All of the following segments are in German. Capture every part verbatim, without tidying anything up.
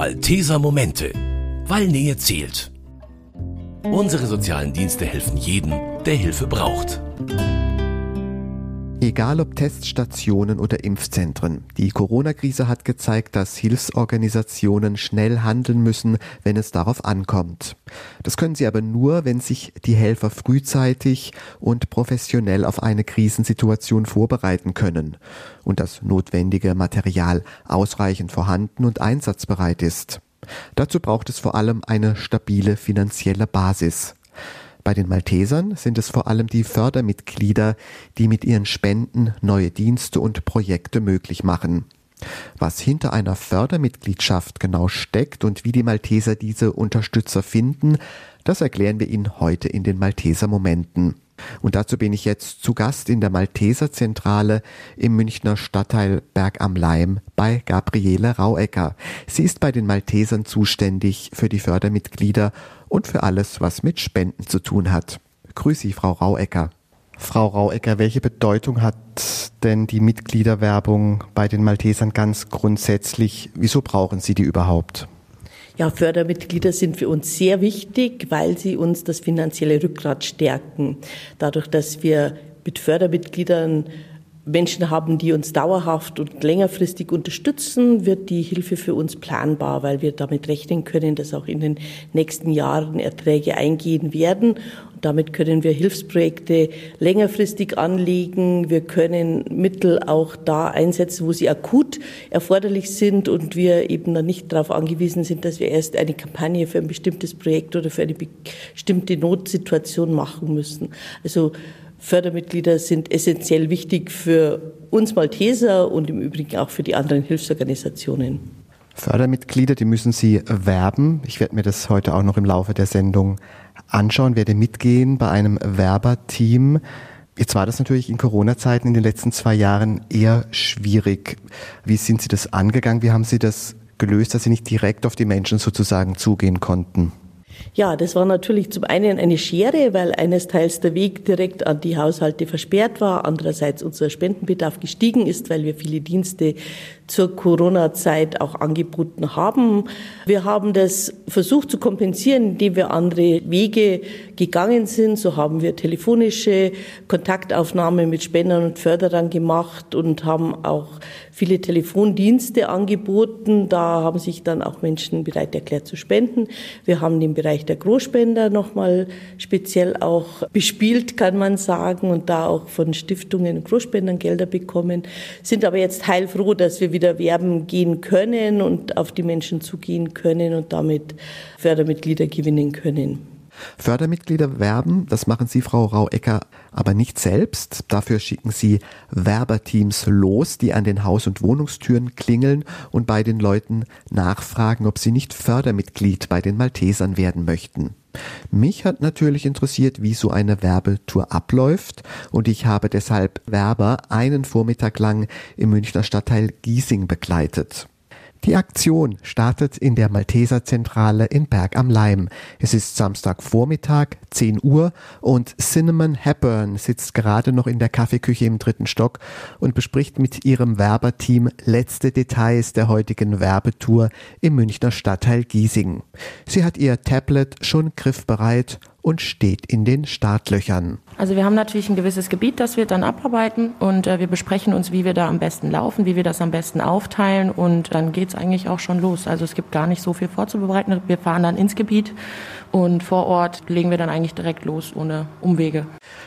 Malteser Momente, weil Nähe zählt. Unsere sozialen Dienste helfen jedem, der Hilfe braucht. Egal ob Teststationen oder Impfzentren, die Corona-Krise hat gezeigt, dass Hilfsorganisationen schnell handeln müssen, wenn es darauf ankommt. Das können sie aber nur, wenn sich die Helfer frühzeitig und professionell auf eine Krisensituation vorbereiten können und das notwendige Material ausreichend vorhanden und einsatzbereit ist. Dazu braucht es vor allem eine stabile finanzielle Basis. Bei den Maltesern sind es vor allem die Fördermitglieder, die mit ihren Spenden neue Dienste und Projekte möglich machen. Was hinter einer Fördermitgliedschaft genau steckt und wie die Malteser diese Unterstützer finden, das erklären wir Ihnen heute in den Malteser Momenten. Und dazu bin ich jetzt zu Gast in der Malteser Zentrale im Münchner Stadtteil Berg am Leim bei Gabriele Rauäcker. Sie ist bei den Maltesern zuständig für die Fördermitglieder und für alles, was mit Spenden zu tun hat. Grüß Sie, Frau Rauäcker. Frau Rauäcker, welche Bedeutung hat denn die Mitgliederwerbung bei den Maltesern ganz grundsätzlich? Wieso brauchen Sie die überhaupt? Ja, Fördermitglieder sind für uns sehr wichtig, weil sie uns das finanzielle Rückgrat stärken. Dadurch, dass wir mit Fördermitgliedern Menschen haben, die uns dauerhaft und längerfristig unterstützen, wird die Hilfe für uns planbar, weil wir damit rechnen können, dass auch in den nächsten Jahren Erträge eingehen werden. Damit können wir Hilfsprojekte längerfristig anlegen. Wir können Mittel auch da einsetzen, wo sie akut erforderlich sind und wir eben dann nicht darauf angewiesen sind, dass wir erst eine Kampagne für ein bestimmtes Projekt oder für eine bestimmte Notsituation machen müssen. Also Fördermitglieder sind essentiell wichtig für uns Malteser und im Übrigen auch für die anderen Hilfsorganisationen. Fördermitglieder, die müssen Sie werben. Ich werde mir das heute auch noch im Laufe der Sendung anschauen, werde mitgehen bei einem Werberteam. Jetzt war das natürlich in Corona-Zeiten in den letzten zwei Jahren eher schwierig. Wie sind Sie das angegangen? Wie haben Sie das gelöst, dass Sie nicht direkt auf die Menschen sozusagen zugehen konnten? Ja, das war natürlich zum einen eine Schere, weil einerseits der Weg direkt an die Haushalte versperrt war, andererseits unser Spendenbedarf gestiegen ist, weil wir viele Dienste zur Corona-Zeit auch angeboten haben. Wir haben das versucht zu kompensieren, indem wir andere Wege gegangen sind. So haben wir telefonische Kontaktaufnahme mit Spendern und Förderern gemacht und haben auch viele Telefondienste angeboten. Da haben sich dann auch Menschen bereit erklärt zu spenden. Wir haben den Bereich der Großspender nochmal speziell auch bespielt, kann man sagen, und da auch von Stiftungen und Großspendern Gelder bekommen. Sind aber jetzt heilfroh, dass wir wieder wieder werben gehen können und auf die Menschen zugehen können und damit Fördermitglieder gewinnen können. Fördermitglieder werben, das machen Sie, Frau Rauäcker, aber nicht selbst. Dafür schicken Sie Werberteams los, die an den Haus- und Wohnungstüren klingeln und bei den Leuten nachfragen, ob sie nicht Fördermitglied bei den Maltesern werden möchten. Mich hat natürlich interessiert, wie so eine Werbetour abläuft, und ich habe deshalb Werber einen Vormittag lang im Münchner Stadtteil Giesing begleitet. Die Aktion startet in der Malteser Zentrale in Berg am Leim. Es ist Samstagvormittag, zehn Uhr, und Cinnamon Hepburn sitzt gerade noch in der Kaffeeküche im dritten Stock und bespricht mit ihrem Werberteam letzte Details der heutigen Werbetour im Münchner Stadtteil Giesing. Sie hat ihr Tablet schon griffbereit und steht in den Startlöchern. Also wir haben natürlich ein gewisses Gebiet, das wir dann abarbeiten, und äh, wir besprechen uns, wie wir da am besten laufen, wie wir das am besten aufteilen, und dann geht's eigentlich auch schon los. Also es gibt gar nicht so viel vorzubereiten. Wir fahren dann ins Gebiet und vor Ort legen wir dann eigentlich direkt los, ohne Umwege.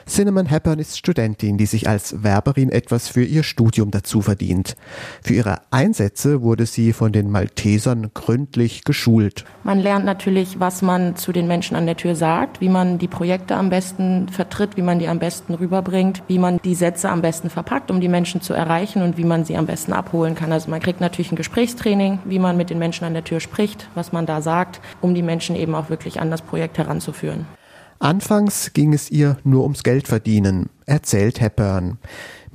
Cinnamon Hepburn ist Studentin, die sich als Werberin etwas für ihr Studium dazu verdient. Für ihre Einsätze wurde sie von den Maltesern gründlich geschult. Man lernt natürlich, was man zu den Menschen an der Tür sagt, wie man die Projekte am besten vertritt, wie man die am besten rüberbringt, wie man die Sätze am besten verpackt, um die Menschen zu erreichen, und wie man sie am besten abholen kann. Also man kriegt natürlich ein Gesprächstraining, wie man mit den Menschen an der Tür spricht, was man da sagt, um die Menschen eben auch wirklich an das Projekt heranzuführen. Anfangs ging es ihr nur ums Geld verdienen, erzählt Hepburn.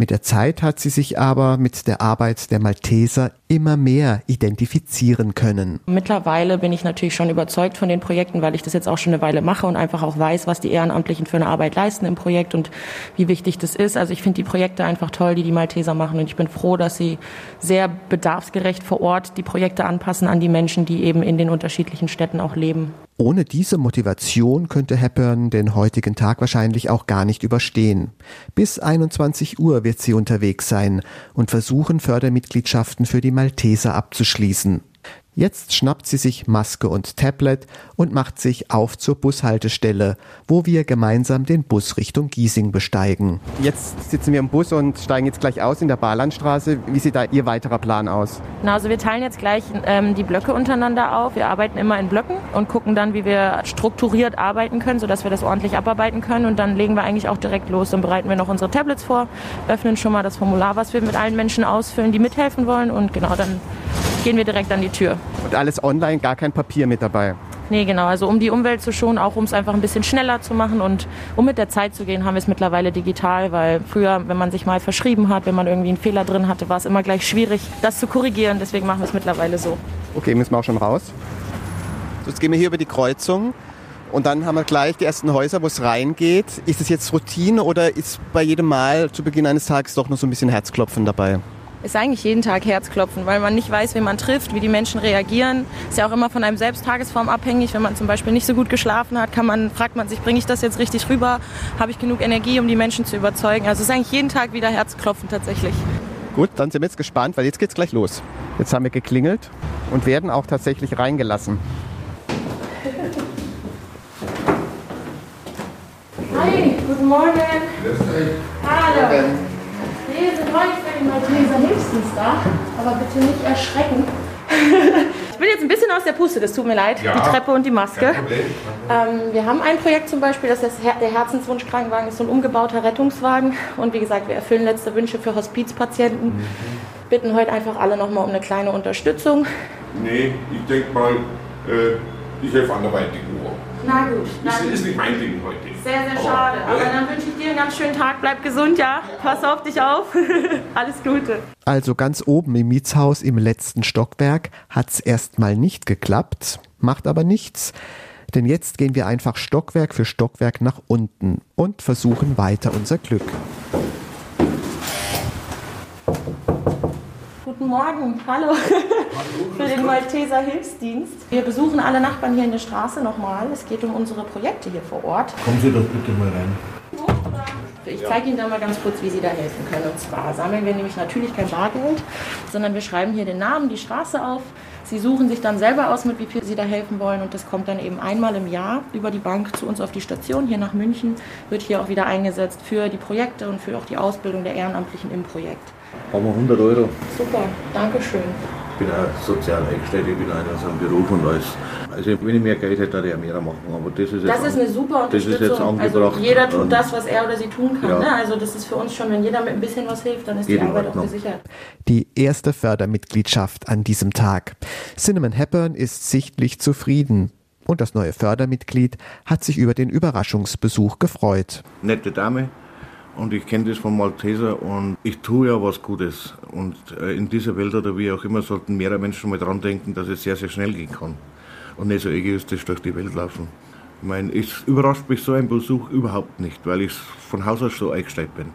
Mit der Zeit hat sie sich aber mit der Arbeit der Malteser immer mehr identifizieren können. Mittlerweile bin ich natürlich schon überzeugt von den Projekten, weil ich das jetzt auch schon eine Weile mache und einfach auch weiß, was die Ehrenamtlichen für eine Arbeit leisten im Projekt und wie wichtig das ist. Also ich finde die Projekte einfach toll, die die Malteser machen, und ich bin froh, dass sie sehr bedarfsgerecht vor Ort die Projekte anpassen an die Menschen, die eben in den unterschiedlichen Städten auch leben. Ohne diese Motivation könnte Hepburn den heutigen Tag wahrscheinlich auch gar nicht überstehen. Bis einundzwanzig Uhr wird sie unterwegs sein und versuchen, Fördermitgliedschaften für die Malteser abzuschließen. Jetzt schnappt sie sich Maske und Tablet und macht sich auf zur Bushaltestelle, wo wir gemeinsam den Bus Richtung Giesing besteigen. Jetzt sitzen wir im Bus und steigen jetzt gleich aus in der Bahnlandstraße. Wie sieht da Ihr weiterer Plan aus? Na, also wir teilen jetzt gleich ähm, die Blöcke untereinander auf. Wir arbeiten immer in Blöcken und gucken dann, wie wir strukturiert arbeiten können, sodass wir das ordentlich abarbeiten können. Und dann legen wir eigentlich auch direkt los und bereiten wir noch unsere Tablets vor, öffnen schon mal das Formular, was wir mit allen Menschen ausfüllen, die mithelfen wollen. Und genau, dann gehen wir direkt an die Tür. Und alles online, gar kein Papier mit dabei? Nee, genau. Also um die Umwelt zu schonen, auch um es einfach ein bisschen schneller zu machen und um mit der Zeit zu gehen, haben wir es mittlerweile digital, weil früher, wenn man sich mal verschrieben hat, wenn man irgendwie einen Fehler drin hatte, war es immer gleich schwierig, das zu korrigieren. Deswegen machen wir es mittlerweile so. Okay, müssen wir auch schon raus. So, jetzt gehen wir hier über die Kreuzung und dann haben wir gleich die ersten Häuser, wo es reingeht. Ist es jetzt Routine oder ist bei jedem Mal zu Beginn eines Tages doch noch so ein bisschen Herzklopfen dabei? Ist eigentlich jeden Tag Herzklopfen, weil man nicht weiß, wen man trifft, wie die Menschen reagieren. Ist ja auch immer von einem selbst Tagesform abhängig. Wenn man zum Beispiel nicht so gut geschlafen hat, kann man, fragt man sich, bringe ich das jetzt richtig rüber? Habe ich genug Energie, um die Menschen zu überzeugen? Also ist eigentlich jeden Tag wieder Herzklopfen tatsächlich. Gut, dann sind wir jetzt gespannt, weil jetzt geht's gleich los. Jetzt haben wir geklingelt und werden auch tatsächlich reingelassen. Hi, guten Morgen. Grüß dich. Hallo. Morgen. Wir sind heute für die Malteser Hilfsdienstag, aber bitte nicht erschrecken. Ich bin jetzt ein bisschen aus der Puste, das tut mir leid, ja, die Treppe und die Maske. Ähm, wir haben ein Projekt zum Beispiel, das ist der Herzenswunschkrankenwagen, ist so ein umgebauter Rettungswagen. Und wie gesagt, wir erfüllen letzte Wünsche für Hospizpatienten. Mhm. Bitten heute einfach alle nochmal um eine kleine Unterstützung. Nee, ich denke mal, äh, ich helfe anderweitig nur. Na gut. Das ist, ist nicht mein Ding heute. Sehr, sehr aber, schade. Aber dann wünsche ich dir einen ganz schönen Tag. Bleib gesund, ja? Pass auf dich auf. Alles Gute. Also ganz oben im Mietshaus im letzten Stockwerk hat es erstmal nicht geklappt, macht aber nichts. Denn jetzt gehen wir einfach Stockwerk für Stockwerk nach unten und versuchen weiter unser Glück. Guten Morgen, hallo, für den Malteser Hilfsdienst. Wir besuchen alle Nachbarn hier in der Straße nochmal. Es geht um unsere Projekte hier vor Ort. Kommen Sie doch bitte mal rein. Ich zeige Ihnen da mal ganz kurz, wie Sie da helfen können. Und zwar sammeln wir nämlich natürlich kein Bargeld, sondern wir schreiben hier den Namen, die Straße auf. Sie suchen sich dann selber aus, mit wie viel Sie da helfen wollen. Und das kommt dann eben einmal im Jahr über die Bank zu uns auf die Station hier nach München. Wird hier auch wieder eingesetzt für die Projekte und für auch die Ausbildung der Ehrenamtlichen im Projekt. Haben wir hundert Euro. Super, danke schön. Ich bin auch sozial eingestellt, ich bin einer so einem Beruf und alles. Also wenn ich mehr Geld hätte, würde ich auch mehr machen. Aber das ist, das jetzt, ist eine super Unterstützung. Das ist jetzt angebracht. Also jeder tut das, was er oder sie tun kann. Ja. Ne? Also das ist für uns schon, wenn jeder mit ein bisschen was hilft, dann ist Eben die Arbeit auch gesichert. Die erste Fördermitgliedschaft an diesem Tag. Cinnamon Hepburn ist sichtlich zufrieden. Und das neue Fördermitglied hat sich über den Überraschungsbesuch gefreut. Nette Dame. Und ich kenne das vom Malteser und ich tue ja was Gutes. Und in dieser Welt oder wie auch immer sollten mehrere Menschen mal dran denken, dass es sehr, sehr schnell gehen kann. Und nicht so egoistisch durch die Welt laufen. Ich meine, es überrascht mich so ein Besuch überhaupt nicht, weil ich von Haus aus so eingestellt bin.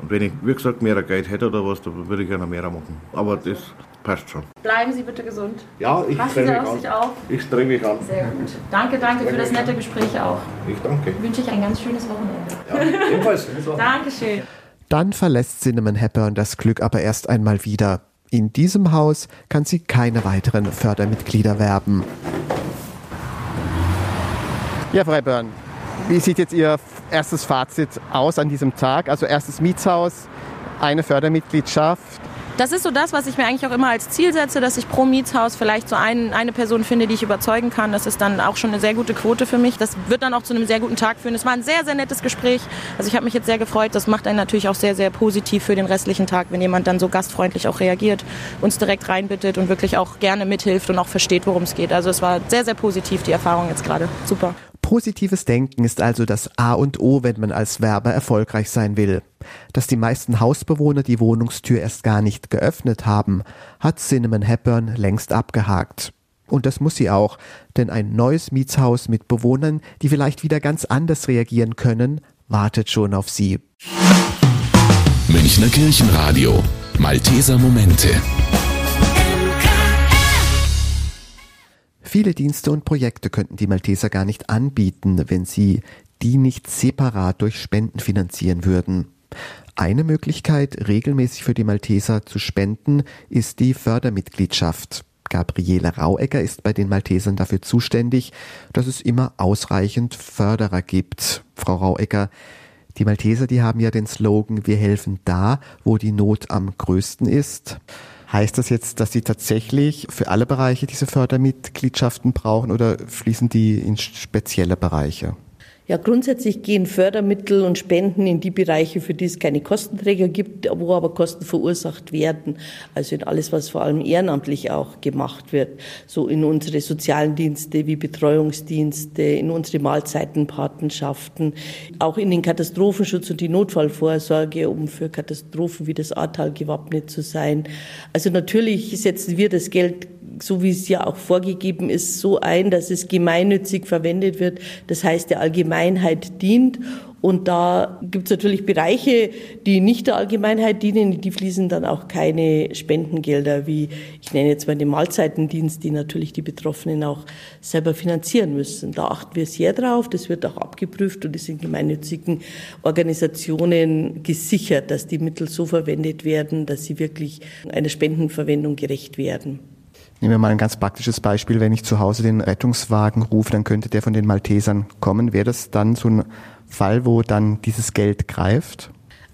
Und wenn ich, wie gesagt, mehr Geld hätte oder was, dann würde ich ja noch mehr machen. Aber das passt schon. Bleiben Sie bitte gesund. Ja, ich strebe mich an. Sich auf. Ich strebe mich an. Sehr gut. Danke, danke für das nette Gespräch auch. Ich danke. Ich wünsche ich ein ganz schönes Wochenende. Ja, ebenfalls. Dankeschön. Dann verlässt Cinnamon Hepburn das Glück aber erst einmal wieder. In diesem Haus kann sie keine weiteren Fördermitglieder werben. Ja, Frau Hepburn, wie sieht jetzt Ihr erstes Fazit aus an diesem Tag? Also erstes Mietshaus, eine Fördermitgliedschaft. Das ist so das, was ich mir eigentlich auch immer als Ziel setze, dass ich pro Mietshaus vielleicht so ein, eine Person finde, die ich überzeugen kann. Das ist dann auch schon eine sehr gute Quote für mich. Das wird dann auch zu einem sehr guten Tag führen. Es war ein sehr, sehr nettes Gespräch. Also ich habe mich jetzt sehr gefreut. Das macht einen natürlich auch sehr, sehr positiv für den restlichen Tag, wenn jemand dann so gastfreundlich auch reagiert, uns direkt reinbittet und wirklich auch gerne mithilft und auch versteht, worum es geht. Also es war sehr, sehr positiv, die Erfahrung jetzt gerade. Super. Positives Denken ist also das A und O, wenn man als Werber erfolgreich sein will. Dass die meisten Hausbewohner die Wohnungstür erst gar nicht geöffnet haben, hat Cinnamon Hepburn längst abgehakt. Und das muss sie auch, denn ein neues Mietshaus mit Bewohnern, die vielleicht wieder ganz anders reagieren können, wartet schon auf sie. Münchner Kirchenradio. Malteser Momente. Viele Dienste und Projekte könnten die Malteser gar nicht anbieten, wenn sie die nicht separat durch Spenden finanzieren würden. Eine Möglichkeit, regelmäßig für die Malteser zu spenden, ist die Fördermitgliedschaft. Gabriele Rauäcker ist bei den Maltesern dafür zuständig, dass es immer ausreichend Förderer gibt. Frau Rauäcker, die Malteser, die haben ja den Slogan, wir helfen da, wo die Not am größten ist. Heißt das jetzt, dass sie tatsächlich für alle Bereiche diese Fördermitgliedschaften brauchen oder fließen die in spezielle Bereiche? Ja, grundsätzlich gehen Fördermittel und Spenden in die Bereiche, für die es keine Kostenträger gibt, wo aber Kosten verursacht werden. Also in alles, was vor allem ehrenamtlich auch gemacht wird. So in unsere sozialen Dienste wie Betreuungsdienste, in unsere Mahlzeitenpatenschaften, auch in den Katastrophenschutz und die Notfallvorsorge, um für Katastrophen wie das Ahrtal gewappnet zu sein. Also natürlich setzen wir das Geld, so wie es ja auch vorgegeben ist, so ein, dass es gemeinnützig verwendet wird, das heißt der Allgemeinheit dient. Und da gibt es natürlich Bereiche, die nicht der Allgemeinheit dienen, die fließen dann auch keine Spendengelder, wie ich nenne jetzt mal den Mahlzeitendienst, die natürlich die Betroffenen auch selber finanzieren müssen. Da achten wir sehr drauf, das wird auch abgeprüft und ist in gemeinnützigen Organisationen gesichert, dass die Mittel so verwendet werden, dass sie wirklich einer Spendenverwendung gerecht werden. Nehmen wir mal ein ganz praktisches Beispiel. Wenn ich zu Hause den Rettungswagen rufe, dann könnte der von den Maltesern kommen. Wäre das dann so ein Fall, wo dann dieses Geld greift?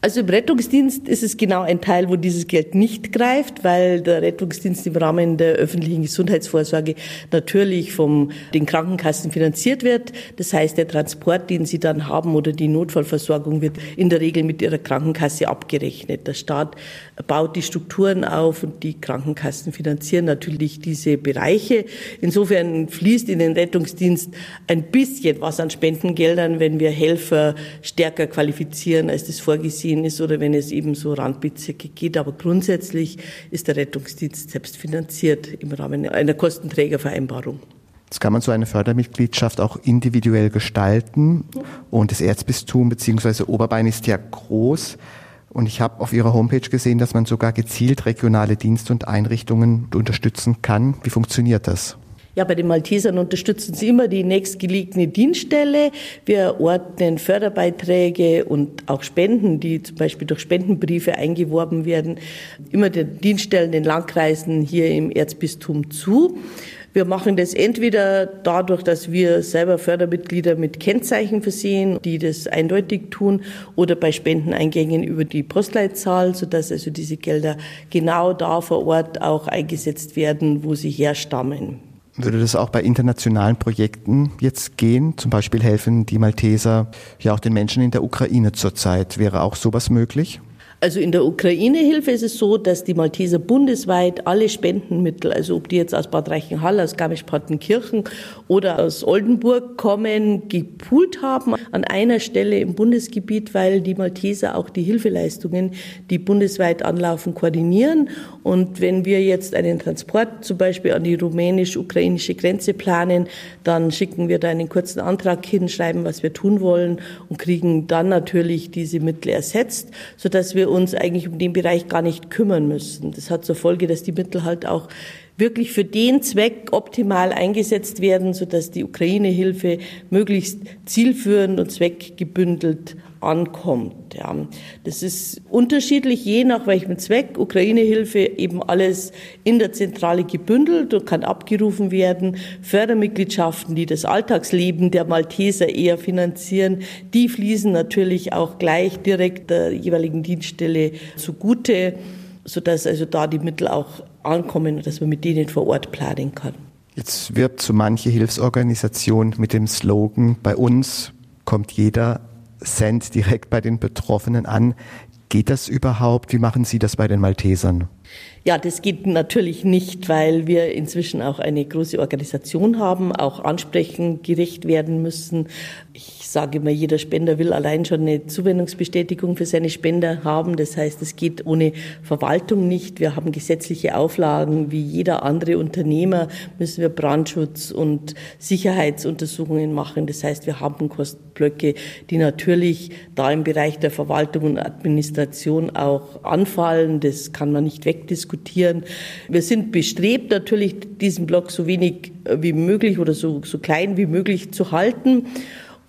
Also im Rettungsdienst ist es genau ein Teil, wo dieses Geld nicht greift, weil der Rettungsdienst im Rahmen der öffentlichen Gesundheitsvorsorge natürlich von den Krankenkassen finanziert wird. Das heißt, der Transport, den sie dann haben oder die Notfallversorgung wird in der Regel mit ihrer Krankenkasse abgerechnet. Der Staat baut die Strukturen auf und die Krankenkassen finanzieren natürlich diese Bereiche. Insofern fließt in den Rettungsdienst ein bisschen was an Spendengeldern, wenn wir Helfer stärker qualifizieren, als das vorgesehen ist oder wenn es eben so Randbezirke geht. Aber grundsätzlich ist der Rettungsdienst selbst finanziert im Rahmen einer Kostenträgervereinbarung. Jetzt kann man so eine Fördermitgliedschaft auch individuell gestalten. Und das Erzbistum bzw. Oberbayern ist ja groß. Und ich habe auf Ihrer Homepage gesehen, dass man sogar gezielt regionale Dienste und Einrichtungen unterstützen kann. Wie funktioniert das? Ja, bei den Maltesern unterstützen sie immer die nächstgelegene Dienststelle. Wir ordnen Förderbeiträge und auch Spenden, die zum Beispiel durch Spendenbriefe eingeworben werden, immer den Dienststellen, den Landkreisen hier im Erzbistum zu. Wir machen das entweder dadurch, dass wir selber Fördermitglieder mit Kennzeichen versehen, die das eindeutig tun, oder bei Spendeneingängen über die Postleitzahl, sodass also diese Gelder genau da vor Ort auch eingesetzt werden, wo sie herstammen. Würde das auch bei internationalen Projekten jetzt gehen? Zum Beispiel helfen die Malteser ja auch den Menschen in der Ukraine zurzeit. Wäre auch sowas möglich? Also in der Ukraine-Hilfe ist es so, dass die Malteser bundesweit alle Spendenmittel, also ob die jetzt aus Bad Reichenhall, aus Garmisch-Partenkirchen oder aus Oldenburg kommen, gepoolt haben an einer Stelle im Bundesgebiet, weil die Malteser auch die Hilfeleistungen, die bundesweit anlaufen, koordinieren. Und wenn wir jetzt einen Transport zum Beispiel an die rumänisch-ukrainische Grenze planen, dann schicken wir da einen kurzen Antrag hin, schreiben, was wir tun wollen und kriegen dann natürlich diese Mittel ersetzt, sodass wir uns eigentlich um den Bereich gar nicht kümmern müssen. Das hat zur Folge, dass die Mittel halt auch wirklich für den Zweck optimal eingesetzt werden, sodass die Ukraine-Hilfe möglichst zielführend und zweckgebündelt ankommt. Ja. Das ist unterschiedlich, je nach welchem Zweck. Ukraine-Hilfe eben alles in der Zentrale gebündelt und kann abgerufen werden. Fördermitgliedschaften, die das Alltagsleben der Malteser eher finanzieren, die fließen natürlich auch gleich direkt der jeweiligen Dienststelle zugute, sodass also da die Mittel auch ankommen und dass man mit denen vor Ort planen kann. Jetzt wirbt so manche Hilfsorganisation mit dem Slogan, bei uns kommt jeder Cent direkt bei den Betroffenen an. Geht das überhaupt? Wie machen Sie das bei den Maltesern? Ja, das geht natürlich nicht, weil wir inzwischen auch eine große Organisation haben, auch Ansprechen gerecht werden müssen. Ich sage immer, jeder Spender will allein schon eine Zuwendungsbestätigung für seine Spender haben. Das heißt, es geht ohne Verwaltung nicht. Wir haben gesetzliche Auflagen. Wie jeder andere Unternehmer müssen wir Brandschutz und Sicherheitsuntersuchungen machen. Das heißt, wir haben Kostenblöcke, die natürlich da im Bereich der Verwaltung und Administration auch anfallen. Das kann man nicht wegdiskutieren. Wir sind bestrebt, natürlich diesen Block so wenig wie möglich oder so, so klein wie möglich zu halten.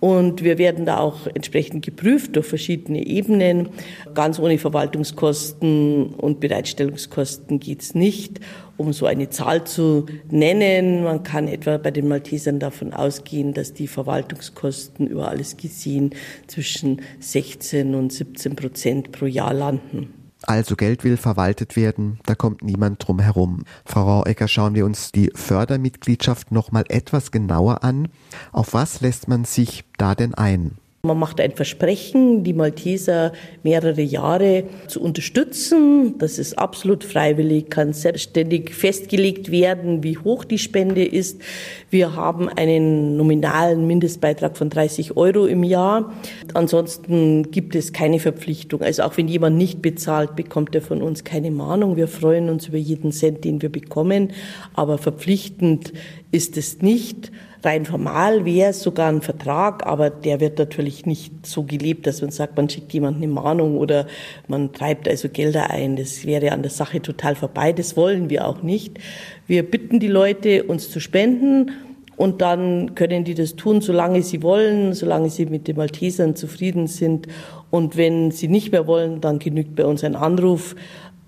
Und wir werden da auch entsprechend geprüft durch verschiedene Ebenen. Ganz ohne Verwaltungskosten und Bereitstellungskosten geht's nicht, um so eine Zahl zu nennen. Man kann etwa bei den Maltesern davon ausgehen, dass die Verwaltungskosten über alles gesehen zwischen sechzehn und siebzehn Prozent pro Jahr landen. Also Geld will verwaltet werden, da kommt niemand drum herum. Frau Rauäcker, schauen wir uns die Fördermitgliedschaft nochmal etwas genauer an. Auf was lässt man sich da denn ein? Man macht ein Versprechen, die Malteser mehrere Jahre zu unterstützen. Das ist absolut freiwillig, kann selbstständig festgelegt werden, wie hoch die Spende ist. Wir haben einen nominalen Mindestbeitrag von dreißig Euro im Jahr. Ansonsten gibt es keine Verpflichtung. Also auch wenn jemand nicht bezahlt, bekommt er von uns keine Mahnung. Wir freuen uns über jeden Cent, den wir bekommen, aber verpflichtend ist es nicht. Rein formal wäre es sogar ein Vertrag, aber der wird natürlich nicht so gelebt, dass man sagt, man schickt jemandem eine Mahnung oder man treibt also Gelder ein. Das wäre an der Sache total vorbei. Das wollen wir auch nicht. Wir bitten die Leute, uns zu spenden. Und dann können die das tun, solange sie wollen, solange sie mit den Maltesern zufrieden sind. Und wenn sie nicht mehr wollen, dann genügt bei uns ein Anruf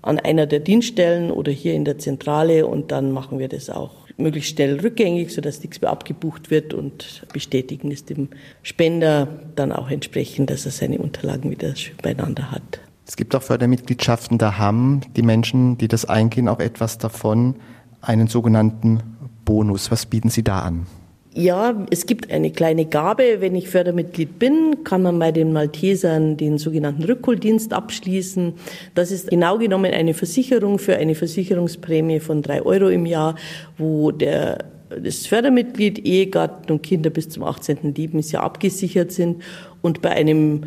an einer der Dienststellen oder hier in der Zentrale. Und dann machen wir das auch möglichst schnell rückgängig, sodass nichts mehr abgebucht wird, und bestätigen es dem Spender dann auch entsprechend, dass er seine Unterlagen wieder schön beieinander hat. Es gibt auch Fördermitgliedschaften, da haben die Menschen, die das eingehen, auch etwas davon, einen sogenannten Bonus. Was bieten Sie da an? Ja, es gibt eine kleine Gabe. Wenn ich Fördermitglied bin, kann man bei den Maltesern den sogenannten Rückholdienst abschließen. Das ist genau genommen eine Versicherung für eine Versicherungsprämie von drei Euro im Jahr, wo der, das Fördermitglied, Ehegatten und Kinder bis zum achtzehnten Lebensjahr abgesichert sind, und bei einem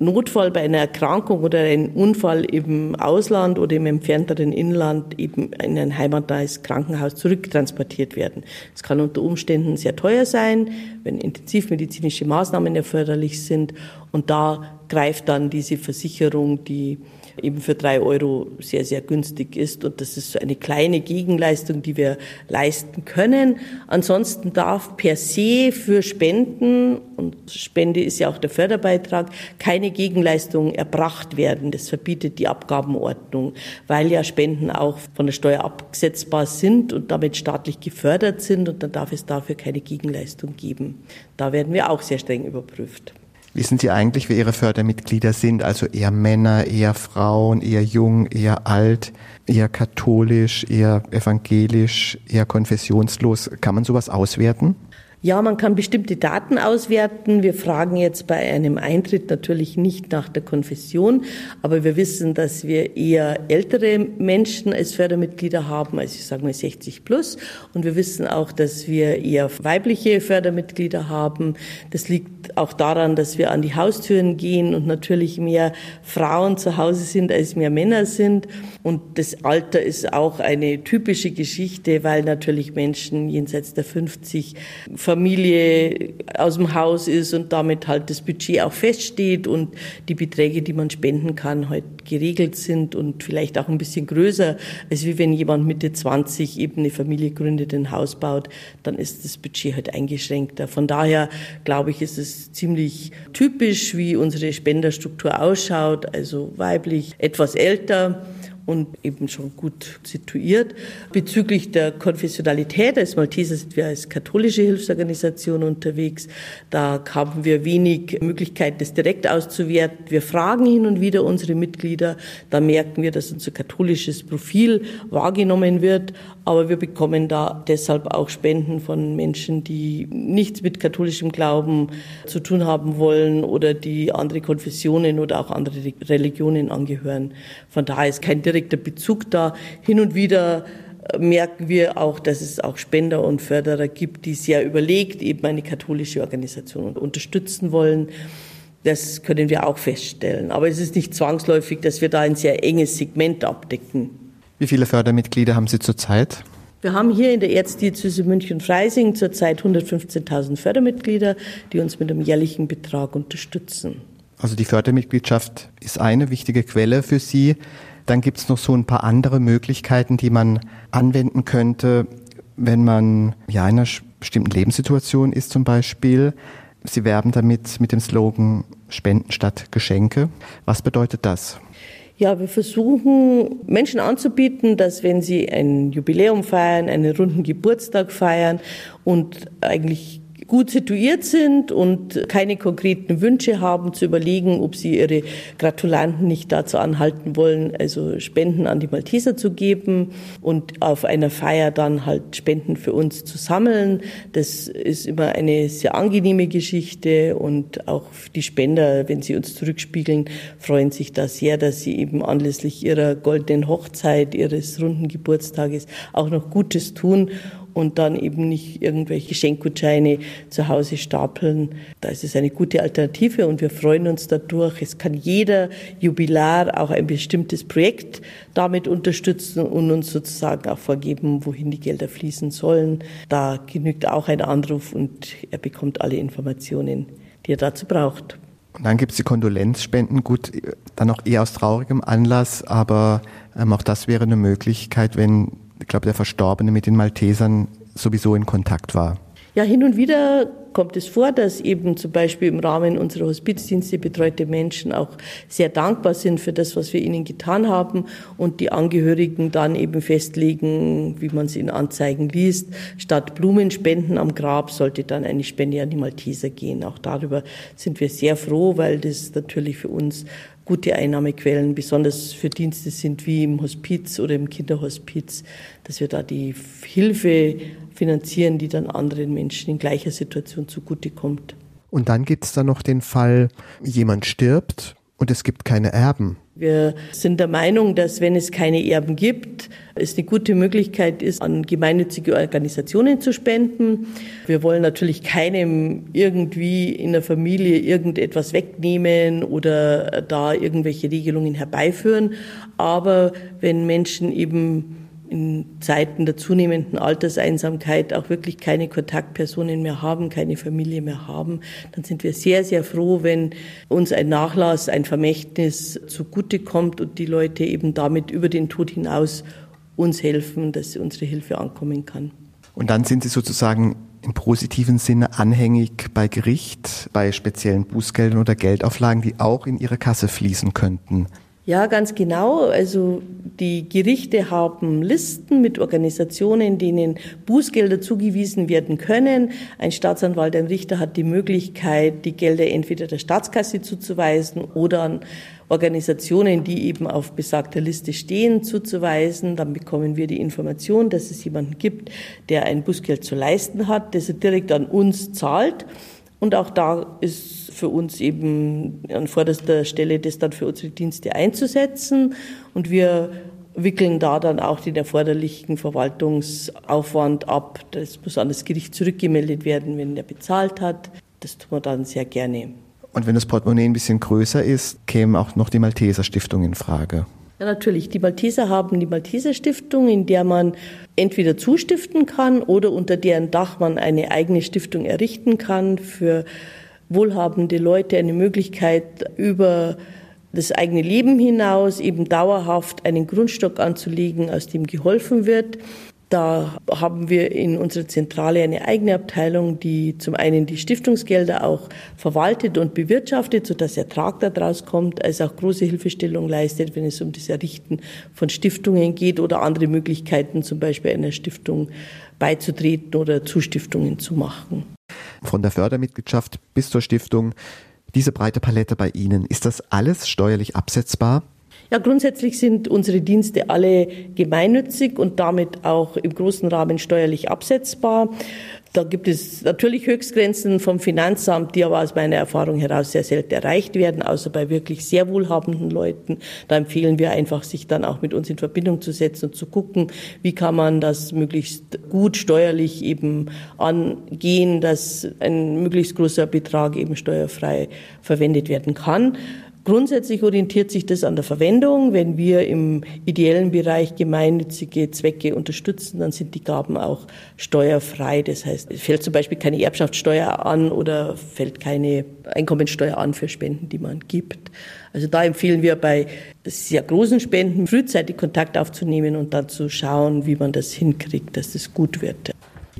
Notfall, bei einer Erkrankung oder einem Unfall im Ausland oder im entfernteren Inland eben in ein heimatnahes Krankenhaus zurücktransportiert werden. Es kann unter Umständen sehr teuer sein, wenn intensivmedizinische Maßnahmen erforderlich sind, und da greift dann diese Versicherung, die eben für drei Euro sehr, sehr günstig ist, und das ist so eine kleine Gegenleistung, die wir leisten können. Ansonsten darf per se für Spenden, und Spende ist ja auch der Förderbeitrag, keine Gegenleistung erbracht werden. Das verbietet die Abgabenordnung, weil ja Spenden auch von der Steuer absetzbar sind und damit staatlich gefördert sind, und dann darf es dafür keine Gegenleistung geben. Da werden wir auch sehr streng überprüft. Wissen Sie eigentlich, wer Ihre Fördermitglieder sind? Also eher Männer, eher Frauen, eher jung, eher alt, eher katholisch, eher evangelisch, eher konfessionslos. Kann man sowas auswerten? Ja, man kann bestimmte Daten auswerten. Wir fragen jetzt bei einem Eintritt natürlich nicht nach der Konfession, aber wir wissen, dass wir eher ältere Menschen als Fördermitglieder haben, also ich sage mal sechzig plus. Und wir wissen auch, dass wir eher weibliche Fördermitglieder haben. Das liegt auch daran, dass wir an die Haustüren gehen und natürlich mehr Frauen zu Hause sind, als mehr Männer sind. Und das Alter ist auch eine typische Geschichte, weil natürlich Menschen jenseits der fünfzig Familie aus dem Haus ist und damit halt das Budget auch feststeht und die Beträge, die man spenden kann, halt geregelt sind und vielleicht auch ein bisschen größer, als wie wenn jemand Mitte zwanzig eben eine Familie gründet, ein Haus baut, dann ist das Budget halt eingeschränkter. Von daher, glaube ich, ist es ziemlich typisch, wie unsere Spenderstruktur ausschaut, also weiblich, etwas älter und eben schon gut situiert. Bezüglich der Konfessionalität als Malteser sind wir als katholische Hilfsorganisation unterwegs. Da haben wir wenig Möglichkeit, das direkt auszuwerten. Wir fragen hin und wieder unsere Mitglieder. Da merken wir, dass unser katholisches Profil wahrgenommen wird. Aber wir bekommen da deshalb auch Spenden von Menschen, die nichts mit katholischem Glauben zu tun haben wollen oder die andere Konfessionen oder auch andere Religionen angehören. Von daher ist kein direkter Bezug da. Hin und wieder merken wir auch, dass es auch Spender und Förderer gibt, die sehr überlegt eben eine katholische Organisation unterstützen wollen. Das können wir auch feststellen. Aber es ist nicht zwangsläufig, dass wir da ein sehr enges Segment abdecken. Wie viele Fördermitglieder haben Sie zurzeit? Wir haben hier in der Erzdiözese München-Freising zurzeit hundertfünfzehntausend Fördermitglieder, die uns mit einem jährlichen Betrag unterstützen. Also die Fördermitgliedschaft ist eine wichtige Quelle für Sie. Dann gibt es noch so ein paar andere Möglichkeiten, die man anwenden könnte, wenn man ja in einer bestimmten Lebenssituation ist zum Beispiel. Sie werben damit mit dem Slogan Spenden statt Geschenke. Was bedeutet das? Ja, wir versuchen, Menschen anzubieten, dass wenn sie ein Jubiläum feiern, einen runden Geburtstag feiern und eigentlich gut situiert sind und keine konkreten Wünsche haben, zu überlegen, ob sie ihre Gratulanten nicht dazu anhalten wollen, also Spenden an die Malteser zu geben und auf einer Feier dann halt Spenden für uns zu sammeln. Das ist immer eine sehr angenehme Geschichte und auch die Spender, wenn sie uns zurückspiegeln, freuen sich da sehr, dass sie eben anlässlich ihrer goldenen Hochzeit, ihres runden Geburtstages auch noch Gutes tun und dann eben nicht irgendwelche Geschenkgutscheine zu Hause stapeln. Da ist es eine gute Alternative und wir freuen uns dadurch. Es kann jeder Jubilar auch ein bestimmtes Projekt damit unterstützen und uns sozusagen auch vorgeben, wohin die Gelder fließen sollen. Da genügt auch ein Anruf und er bekommt alle Informationen, die er dazu braucht. Und dann gibt es die Kondolenzspenden, gut, dann auch eher aus traurigem Anlass, aber ähm, auch das wäre eine Möglichkeit, wenn, ich glaube, der Verstorbene mit den Maltesern sowieso in Kontakt war. Ja, hin und wieder kommt es vor, dass eben zum Beispiel im Rahmen unserer Hospizdienste betreute Menschen auch sehr dankbar sind für das, was wir ihnen getan haben und die Angehörigen dann eben festlegen, wie man es in Anzeigen liest, statt Blumenspenden am Grab sollte dann eine Spende an die Malteser gehen. Auch darüber sind wir sehr froh, weil das natürlich für uns gute Einnahmequellen, besonders für Dienste sind wie im Hospiz oder im Kinderhospiz, dass wir da die Hilfe finanzieren, die dann anderen Menschen in gleicher Situation zugutekommt. Und dann gibt es da noch den Fall, jemand stirbt und es gibt keine Erben. Wir sind der Meinung, dass wenn es keine Erben gibt, es eine gute Möglichkeit ist, an gemeinnützige Organisationen zu spenden. Wir wollen natürlich keinem irgendwie in der Familie irgendetwas wegnehmen oder da irgendwelche Regelungen herbeiführen. Aber wenn Menschen eben in Zeiten der zunehmenden Alterseinsamkeit auch wirklich keine Kontaktpersonen mehr haben, keine Familie mehr haben, dann sind wir sehr, sehr froh, wenn uns ein Nachlass, ein Vermächtnis zugutekommt und die Leute eben damit über den Tod hinaus uns helfen, dass unsere Hilfe ankommen kann. Und dann sind Sie sozusagen im positiven Sinne anhängig bei Gericht, bei speziellen Bußgeldern oder Geldauflagen, die auch in Ihre Kasse fließen könnten. Ja, ganz genau. Also die Gerichte haben Listen mit Organisationen, denen Bußgelder zugewiesen werden können. Ein Staatsanwalt, ein Richter hat die Möglichkeit, die Gelder entweder der Staatskasse zuzuweisen oder an Organisationen, die eben auf besagter Liste stehen, zuzuweisen. Dann bekommen wir die Information, dass es jemanden gibt, der ein Bußgeld zu leisten hat, das er direkt an uns zahlt. Und auch da ist für uns eben an vorderster Stelle, das dann für unsere Dienste einzusetzen. Und wir wickeln da dann auch den erforderlichen Verwaltungsaufwand ab. Das muss an das Gericht zurückgemeldet werden, wenn er bezahlt hat. Das tun wir dann sehr gerne. Und wenn das Portemonnaie ein bisschen größer ist, käme auch noch die Malteser Stiftung in Frage. Ja, natürlich. Die Malteser haben die Malteser Stiftung, in der man entweder zustiften kann oder unter deren Dach man eine eigene Stiftung errichten kann. Für wohlhabende Leute eine Möglichkeit, über das eigene Leben hinaus eben dauerhaft einen Grundstock anzulegen, aus dem geholfen wird. Da haben wir in unserer Zentrale eine eigene Abteilung, die zum einen die Stiftungsgelder auch verwaltet und bewirtschaftet, sodass Ertrag daraus kommt, als auch große Hilfestellung leistet, wenn es um das Errichten von Stiftungen geht oder andere Möglichkeiten, zum Beispiel einer Stiftung beizutreten oder Zustiftungen zu machen. Von der Fördermitgliedschaft bis zur Stiftung, diese breite Palette bei Ihnen, ist das alles steuerlich absetzbar? Ja, grundsätzlich sind unsere Dienste alle gemeinnützig und damit auch im großen Rahmen steuerlich absetzbar. Da gibt es natürlich Höchstgrenzen vom Finanzamt, die aber aus meiner Erfahrung heraus sehr selten erreicht werden, außer bei wirklich sehr wohlhabenden Leuten. Da empfehlen wir einfach, sich dann auch mit uns in Verbindung zu setzen und zu gucken, wie kann man das möglichst gut steuerlich eben angehen, dass ein möglichst großer Betrag eben steuerfrei verwendet werden kann. Grundsätzlich orientiert sich das an der Verwendung. Wenn wir im ideellen Bereich gemeinnützige Zwecke unterstützen, dann sind die Gaben auch steuerfrei. Das heißt, es fällt zum Beispiel keine Erbschaftssteuer an oder fällt keine Einkommensteuer an für Spenden, die man gibt. Also da empfehlen wir bei sehr großen Spenden frühzeitig Kontakt aufzunehmen und dann zu schauen, wie man das hinkriegt, dass das gut wird.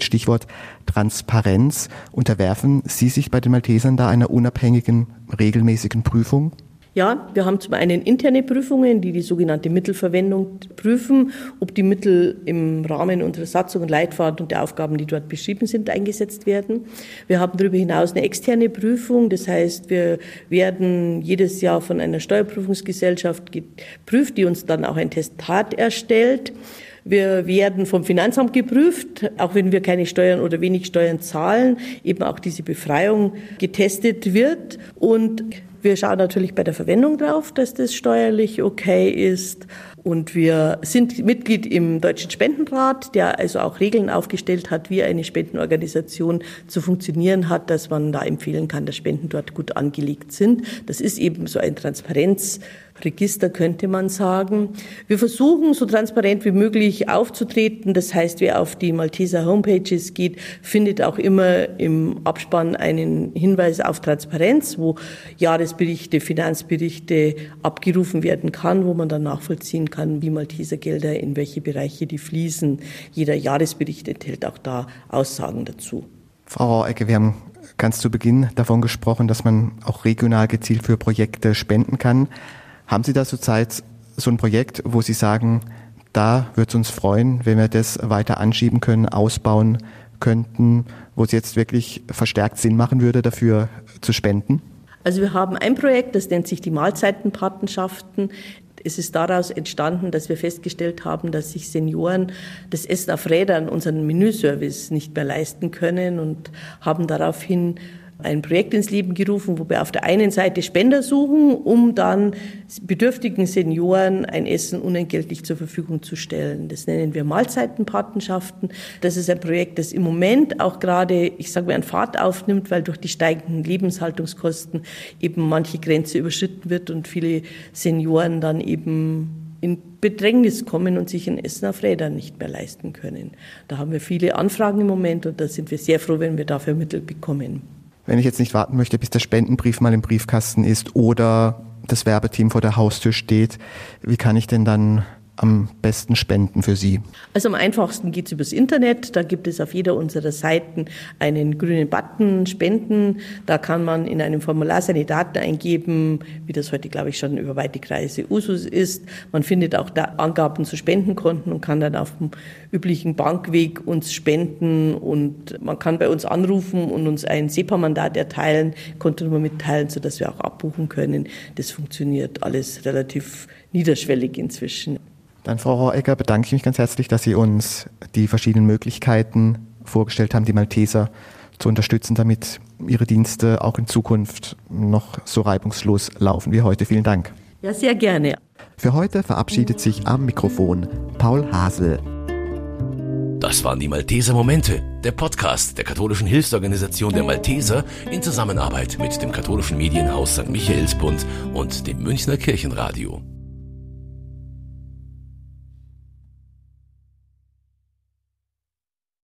Stichwort Transparenz. Unterwerfen Sie sich bei den Maltesern da einer unabhängigen, regelmäßigen Prüfung? Ja, wir haben zum einen interne Prüfungen, die die sogenannte Mittelverwendung prüfen, ob die Mittel im Rahmen unserer Satzung und Leitfaden und der Aufgaben, die dort beschrieben sind, eingesetzt werden. Wir haben darüber hinaus eine externe Prüfung, das heißt, wir werden jedes Jahr von einer Steuerprüfungsgesellschaft geprüft, die uns dann auch ein Testat erstellt. Wir werden vom Finanzamt geprüft, auch wenn wir keine Steuern oder wenig Steuern zahlen, eben auch diese Befreiung getestet wird. Und wir schauen natürlich bei der Verwendung drauf, dass das steuerlich okay ist. Und wir sind Mitglied im Deutschen Spendenrat, der also auch Regeln aufgestellt hat, wie eine Spendenorganisation zu funktionieren hat, dass man da empfehlen kann, dass Spenden dort gut angelegt sind. Das ist eben so ein Transparenzregister, könnte man sagen. Wir versuchen, so transparent wie möglich aufzutreten. Das heißt, wer auf die Malteser Homepages geht, findet auch immer im Abspann einen Hinweis auf Transparenz, wo Jahresberichte, Finanzberichte abgerufen werden kann, wo man dann nachvollziehen kann, kann, wie Maltesergelder, in welche Bereiche die fließen. Jeder Jahresbericht enthält auch da Aussagen dazu. Frau Rauäcker, wir haben ganz zu Beginn davon gesprochen, dass man auch regional gezielt für Projekte spenden kann. Haben Sie da zurzeit so ein Projekt, wo Sie sagen, da würde es uns freuen, wenn wir das weiter anschieben können, ausbauen könnten, wo es jetzt wirklich verstärkt Sinn machen würde, dafür zu spenden? Also wir haben ein Projekt, das nennt sich die Mahlzeitenpatenschaften. Es ist daraus entstanden, dass wir festgestellt haben, dass sich Senioren das Essen auf Rädern, unseren Menüservice, nicht mehr leisten können und haben daraufhin ein Projekt ins Leben gerufen, wo wir auf der einen Seite Spender suchen, um dann bedürftigen Senioren ein Essen unentgeltlich zur Verfügung zu stellen. Das nennen wir Mahlzeitenpatenschaften. Das ist ein Projekt, das im Moment auch gerade, ich sage mal, an Fahrt aufnimmt, weil durch die steigenden Lebenshaltungskosten eben manche Grenze überschritten wird und viele Senioren dann eben in Bedrängnis kommen und sich ein Essen auf Rädern nicht mehr leisten können. Da haben wir viele Anfragen im Moment und da sind wir sehr froh, wenn wir dafür Mittel bekommen. Wenn ich jetzt nicht warten möchte, bis der Spendenbrief mal im Briefkasten ist oder das Werbeteam vor der Haustür steht, wie kann ich denn dann am besten spenden für Sie? Also am einfachsten geht es übers Internet. Da gibt es auf jeder unserer Seiten einen grünen Button Spenden. Da kann man in einem Formular seine Daten eingeben, wie das heute, glaube ich, schon über weite Kreise Usus ist. Man findet auch da Angaben zu Spendenkonten und kann dann auf dem üblichen Bankweg uns spenden. Und man kann bei uns anrufen und uns ein SEPA-Mandat erteilen, Kontonummer mitteilen, sodass wir auch abbuchen können. Das funktioniert alles relativ niederschwellig inzwischen. Dann, Frau Rauäcker, bedanke ich mich ganz herzlich, dass Sie uns die verschiedenen Möglichkeiten vorgestellt haben, die Malteser zu unterstützen, damit ihre Dienste auch in Zukunft noch so reibungslos laufen wie heute. Vielen Dank. Ja, sehr gerne. Für heute verabschiedet sich am Mikrofon Paul Hasel. Das waren die Malteser Momente, der Podcast der katholischen Hilfsorganisation der Malteser in Zusammenarbeit mit dem katholischen Medienhaus Sankt Michaelsbund und dem Münchner Kirchenradio.